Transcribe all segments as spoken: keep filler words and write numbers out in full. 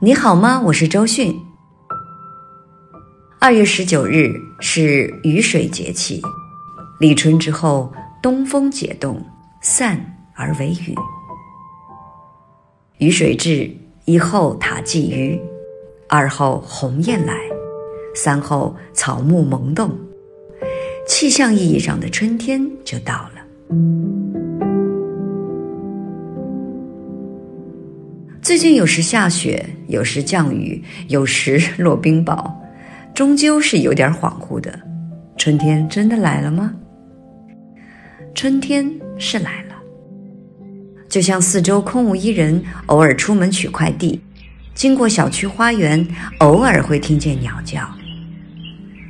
你好吗？我是周迅。二月十九日是雨水节气，立春之后，东风解冻，散而为雨。雨水至，一后塔鲫鱼，二后鸿雁来，三后草木萌动，气象意义上的春天就到了。最近有时下雪，有时降雨，有时落冰雹，终究是有点恍惚的。春天真的来了吗？春天是来了，就像四周空无一人，偶尔出门取快递，经过小区花园，偶尔会听见鸟叫。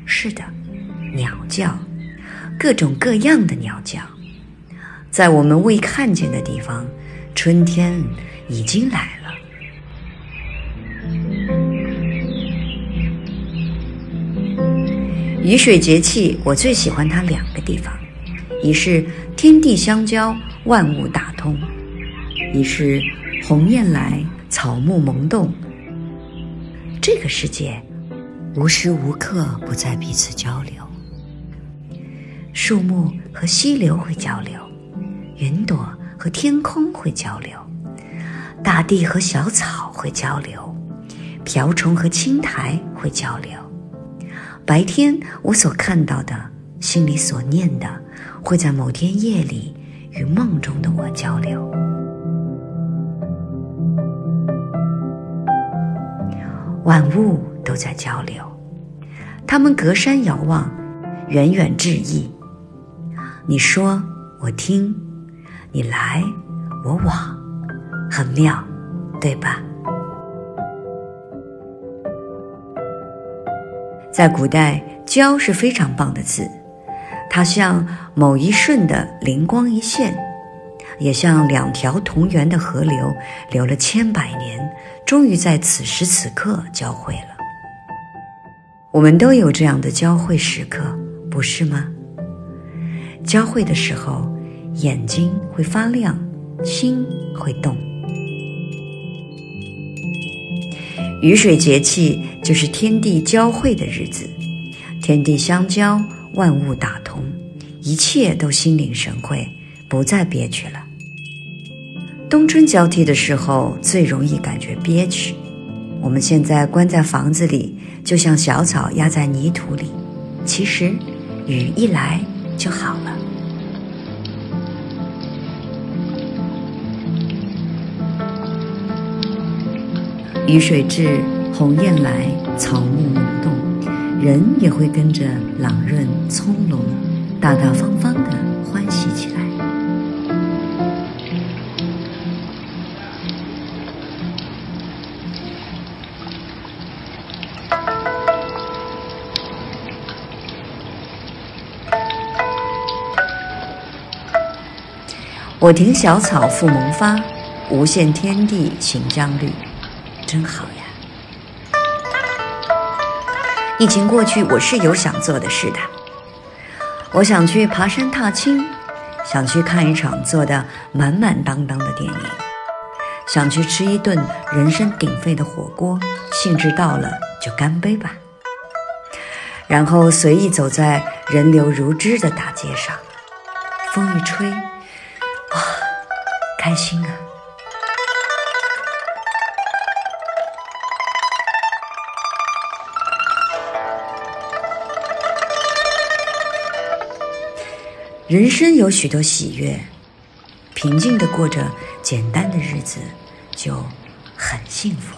是的，鸟叫，各种各样的鸟叫，在我们未看见的地方，春天已经来了。雨水节气，我最喜欢它两个地方，一是天地相交，万物大通，一是鸿雁来，草木萌动。这个世界无时无刻不在彼此交流，树木和溪流会交流，云朵和天空会交流，大地和小草会交流，瓢虫和青苔会交流。白天我所看到的，心里所念的，会在某天夜里与梦中的我交流。万物都在交流，他们隔山遥望，远远致意。你说我听，你来我往，很妙，对吧？在古代，交是非常棒的词，它像某一瞬的灵光一现，也像两条同源的河流，流了千百年，终于在此时此刻交汇了。我们都有这样的交汇时刻，不是吗？交汇的时候，眼睛会发亮，心会动。雨水节气就是天地交汇的日子，天地相交，万物大同，一切都心领神会，不再憋屈了。冬春交替的时候最容易感觉憋屈，我们现在关在房子里，就像小草压在泥土里，其实雨一来就好了。雨水至，鸿雁来，草木萌动，人也会跟着朗润葱茏，大大方方的欢喜起来。我庭小草复萌发，无限天地行将绿，真好呀。疫情过去，我是有想做的事的，我想去爬山踏青，想去看一场做的满满当当的电影，想去吃一顿人声鼎沸的火锅，兴致到了就干杯吧，然后随意走在人流如织的大街上，风一吹，哇，开心啊。人生有许多喜悦，平静地过着简单的日子就很幸福。